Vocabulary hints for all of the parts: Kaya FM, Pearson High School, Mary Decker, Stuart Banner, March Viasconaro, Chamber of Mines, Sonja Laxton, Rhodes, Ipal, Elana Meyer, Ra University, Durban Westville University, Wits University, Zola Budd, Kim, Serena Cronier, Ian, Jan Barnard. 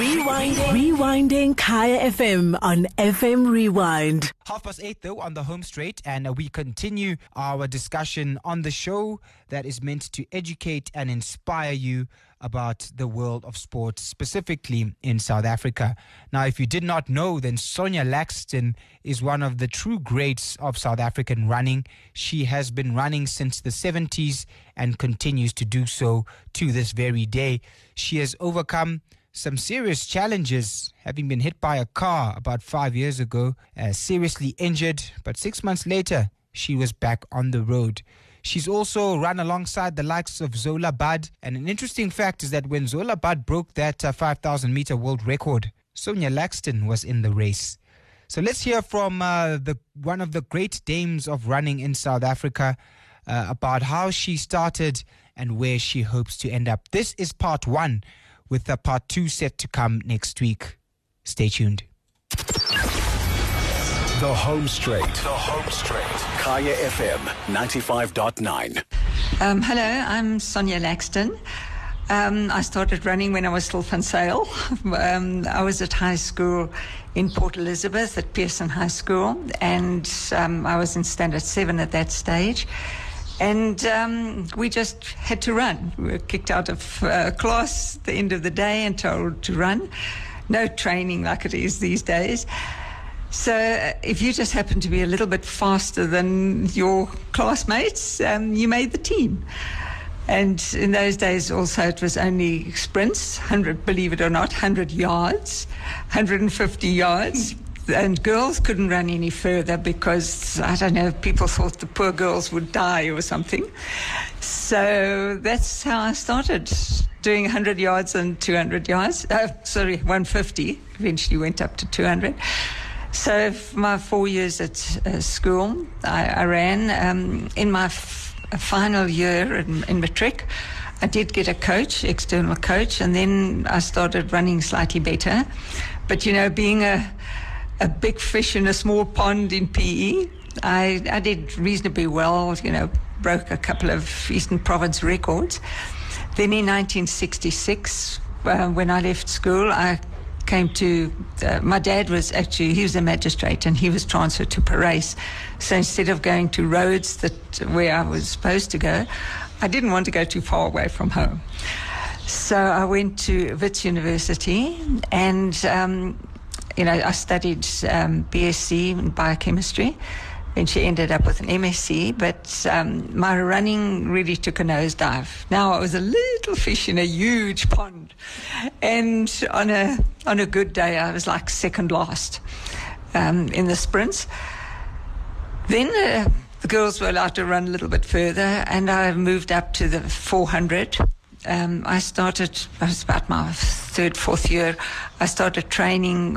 Rewinding Kaya FM on FM Rewind. 8:30 though on the home straight, and we continue our discussion on the show that is meant to educate and inspire you about the world of sport, specifically in South Africa. Now, if you did not know, then Sonja Laxton is one of the true greats of South African running. She has been running since the 70s and continues to do so to this very day. She has overcome some serious challenges, having been hit by a car about 5 years ago, seriously injured, but 6 months later, she was back on the road. She's also run alongside the likes of Zola Budd, and an interesting fact is that when Zola Budd broke that 5,000-meter world record, Sonja Laxton was in the race. So let's hear from one of the great dames of running in South Africa about how she started and where she hopes to end up. This is part one, with the part two set to come next week. Stay tuned. The Home Straight. Kaya FM 95.9. Hello, I'm Sonja Laxton. I started running when I was still van Sail. I was at high school in Port Elizabeth at Pearson High School, and I was in standard 7 at that stage. And we just had to run. We were kicked out of class at the end of the day and told to run. No training like it is these days. So if you just happen to be a little bit faster than your classmates, you made the team. And in those days also it was only sprints, 100, believe it or not, 100 yards, 150 yards. And girls couldn't run any further because, I don't know, people thought the poor girls would die or something. So that's how I started, doing 100 yards and 200 yards. 150, eventually went up to 200. So for my 4 years at school, I ran. In my final year in matric, I did get a coach, external coach, and then I started running slightly better. But, you know, being a big fish in a small pond in PE. I did reasonably well, you know, broke a couple of Eastern Province records. Then in 1966, when I left school, I came to, my dad was actually, he was a magistrate and he was transferred to Paris. So instead of going to Rhodes, where I was supposed to go, I didn't want to go too far away from home. So I went to Wits University and, you know, I studied BSc in biochemistry, and she ended up with an MSc, but my running really took a nosedive. Now I was a little fish in a huge pond, and on a good day I was like second last in the sprints. Then the girls were allowed to run a little bit further, and I moved up to the 400. I was about my third, fourth year, I started training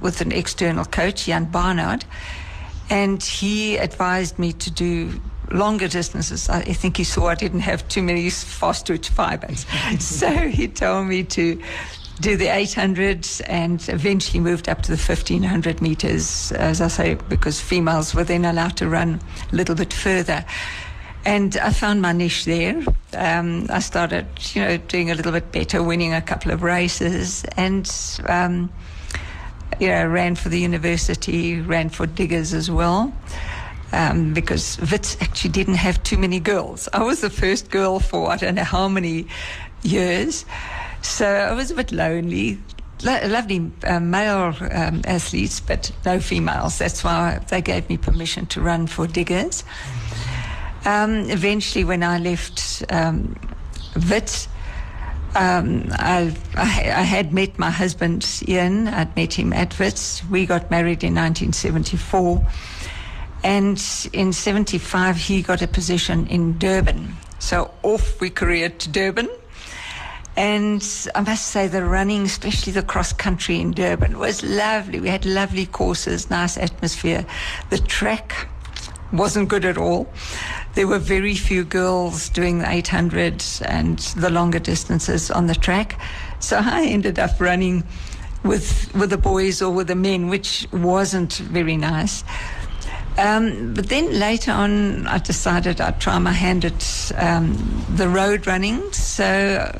with an external coach, Jan Barnard, and he advised me to do longer distances. I think he saw I didn't have too many fast twitch fibers. So he told me to do the 800s and eventually moved up to the 1,500 meters, as I say, because females were then allowed to run a little bit further. And I found my niche there. I started, you know, doing a little bit better, winning a couple of races, and, you know, ran for the university, ran for diggers as well, because Wits actually didn't have too many girls. I was the first girl for I don't know how many years, so I was a bit lonely. Lovely male athletes, but no females. That's why they gave me permission to run for diggers. Eventually, when I left Wits, I had met my husband, Ian. I'd met him at Wits. We got married in 1974. And in 75, he got a position in Durban. So off we careered to Durban. And I must say the running, especially the cross-country in Durban, was lovely. We had lovely courses, nice atmosphere. The track wasn't good at all. There were very few girls doing the 800s and the longer distances on the track. So I ended up running with the boys or with the men, which wasn't very nice. But then later on, I decided I'd try my hand at the road running. So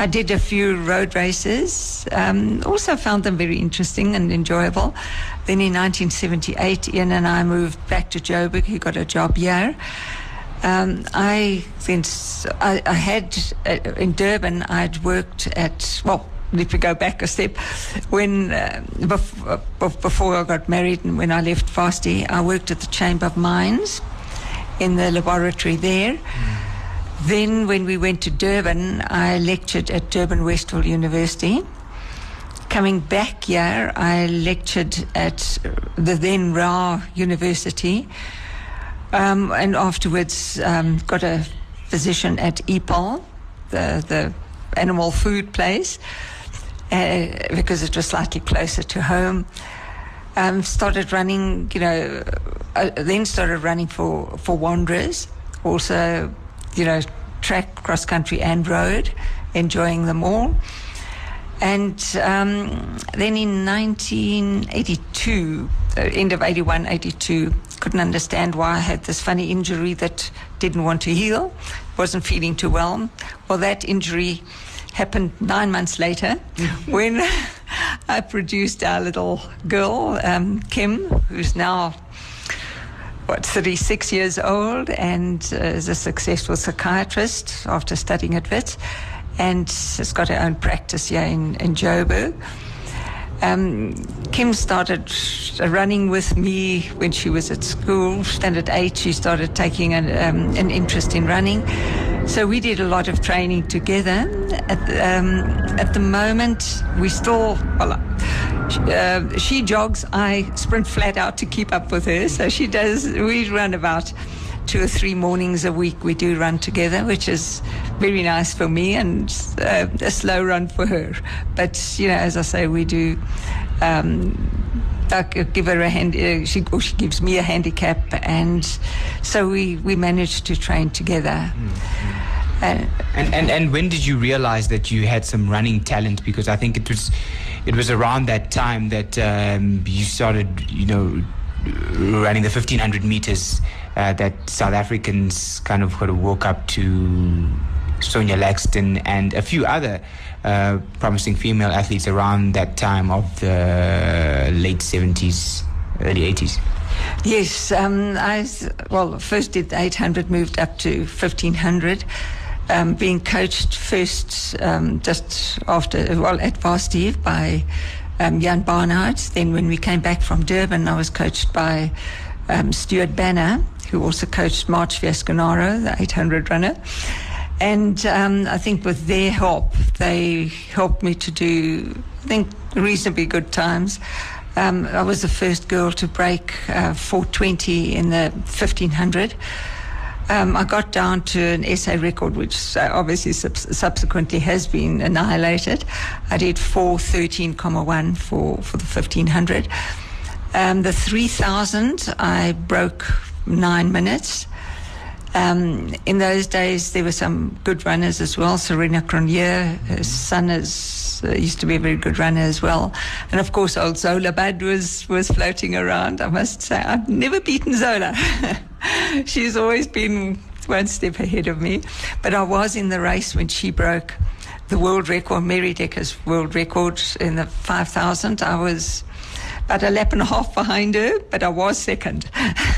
I did a few road races, also found them very interesting and enjoyable. Then in 1978, Ian and I moved back to Joburg. He got a job here. I had in Durban, I'd worked at, well, if we go back a step, when before I got married and when I left Varsity, I worked at the Chamber of Mines in the laboratory there. Then when we went to Durban, I lectured at Durban Westville University. Coming back here, I lectured at the then Ra University, and afterwards got a position at Ipal, the animal food place, because it was slightly closer to home. Started running, then started running for Wanderers, also, track, cross country and road, enjoying them all. And then in 1982, end of 81, 82, couldn't understand why I had this funny injury that didn't want to heal, wasn't feeling too well. Well, that injury happened 9 months later when I produced our little girl, Kim, who's now 36 years old and is a successful psychiatrist after studying at Wits, and has got her own practice here in Joburg. Kim started running with me when she was at school. Standard 8, she started taking an interest in running. So we did a lot of training together. At the moment, we still... she jogs, I sprint flat out to keep up with her. So she does, we run about 2 or 3 mornings a week we do run together, which is very nice for me and a slow run for her. But, as I say, we do, I give her a hand, she gives me a handicap, and so we managed to train together. Mm-hmm. And when did you realize that you had some running talent? Because I think it was around that time that you started, running the 1,500 meters that South Africans kind of woke up to Sonja Laxton and a few other promising female athletes around that time of the late 70s, early 80s. Yes, I first did the 800, moved up to 1,500. Being coached first just after, at Varsity by Jan Barnard. Then when we came back from Durban, I was coached by Stuart Banner, who also coached March Viasconaro, the 800 runner. And I think with their help, they helped me to do, I think, reasonably good times. I was the first girl to break 4:20 in the 1,500. I got down to an SA record, which obviously subsequently has been annihilated. I did 4:13.1 for the 1,500. The 3,000, I broke 9 minutes. In those days, there were some good runners as well. Serena Cronier, her son used to be a very good runner as well. And, of course, old Zola Budd was floating around. I must say, I've never beaten Zola. She's always been one step ahead of me. But I was in the race when she broke the world record, Mary Decker's world record in the 5,000. I was about a lap and a half behind her, but I was second.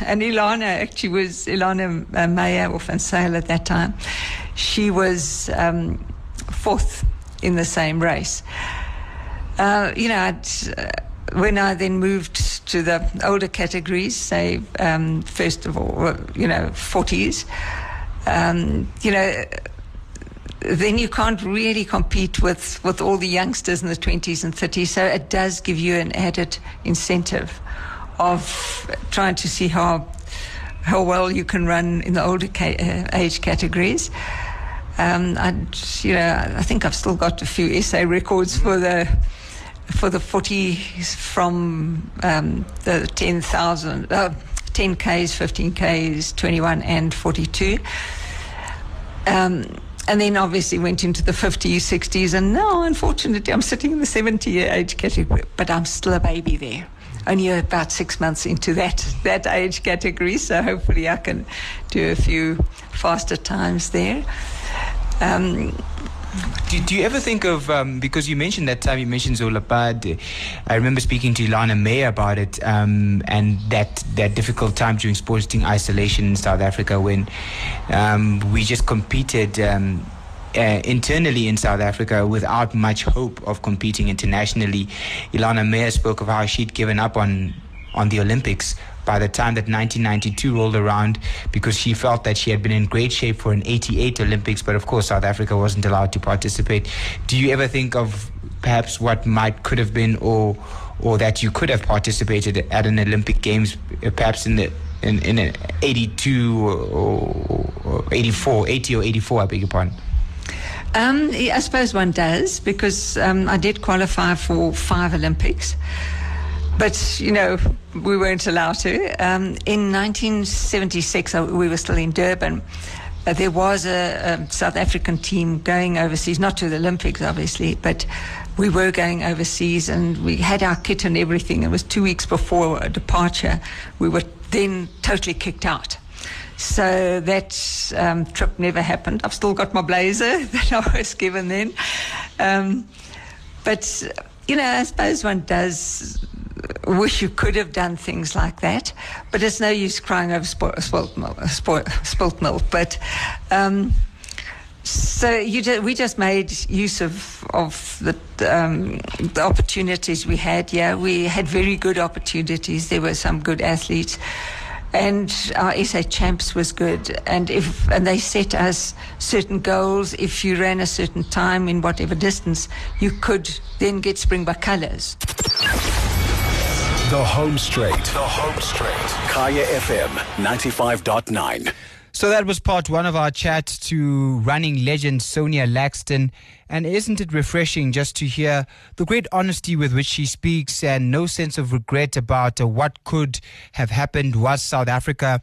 And Elana Meyer or Sale at that time, she was fourth in the same race. When I then moved to the older categories, say, first of all, 40s, then you can't really compete with all the youngsters in the 20s and 30s. So it does give you an added incentive of trying to see how well you can run in the older age categories. I think I've still got a few SA records for the 40s from the 10,000, 10Ks, 15Ks, 21 and 42. And then obviously went into the 50s, 60s, and now, unfortunately, I'm sitting in the 70-year age category, but I'm still a baby there. Only about 6 months into that age category, so hopefully I can do a few faster times there. Do you ever think of, because you mentioned that time, you mentioned Zola Budd. I remember speaking to Elana Meyer about it, and that difficult time during sporting isolation in South Africa when we just competed internally in South Africa without much hope of competing internationally. Elana Meyer spoke of how she'd given up on the Olympics by the time that 1992 rolled around, because she felt that she had been in great shape for an 88 Olympics, but of course South Africa wasn't allowed to participate. Do you ever think of perhaps what could have been, or that you could have participated at an Olympic Games, perhaps in 82 or 84, 80 or 84, I beg your pardon? I suppose one does, because I did qualify for 5 Olympics. But, you know, we weren't allowed to. In 1976, we were still in Durban. There was a South African team going overseas, not to the Olympics, obviously, but we were going overseas, and we had our kit and everything. It was 2 weeks before departure. We were then totally kicked out. So that trip never happened. I've still got my blazer that I was given then. But, you know, I suppose one does wish you could have done things like that, but it's no use crying over spilt milk. But so we just made use of the opportunities we had. Yeah, we had very good opportunities. There were some good athletes, and our SA champs was good. And they set us certain goals. If you ran a certain time in whatever distance, you could then get Springbok colours. The Home Straight. The Home Straight. Kaya FM 95.9. So that was part one of our chat to running legend Sonja Laxton. And isn't it refreshing just to hear the great honesty with which she speaks, and no sense of regret about what could have happened were South Africa,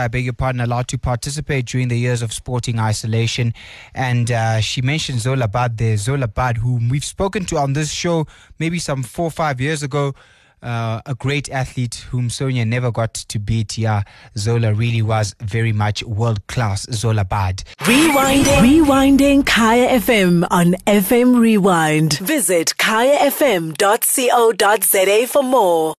I beg your pardon, allowed to participate during the years of sporting isolation. And she mentioned Zola Budd there. Zola Budd, whom we've spoken to on this show maybe some 4 or 5 years ago, a great athlete whom Sonja never got to beat. Yeah, Zola really was very much world-class, Zola Budd. Rewinding Kaya FM on FM Rewind. Visit kayafm.co.za for more.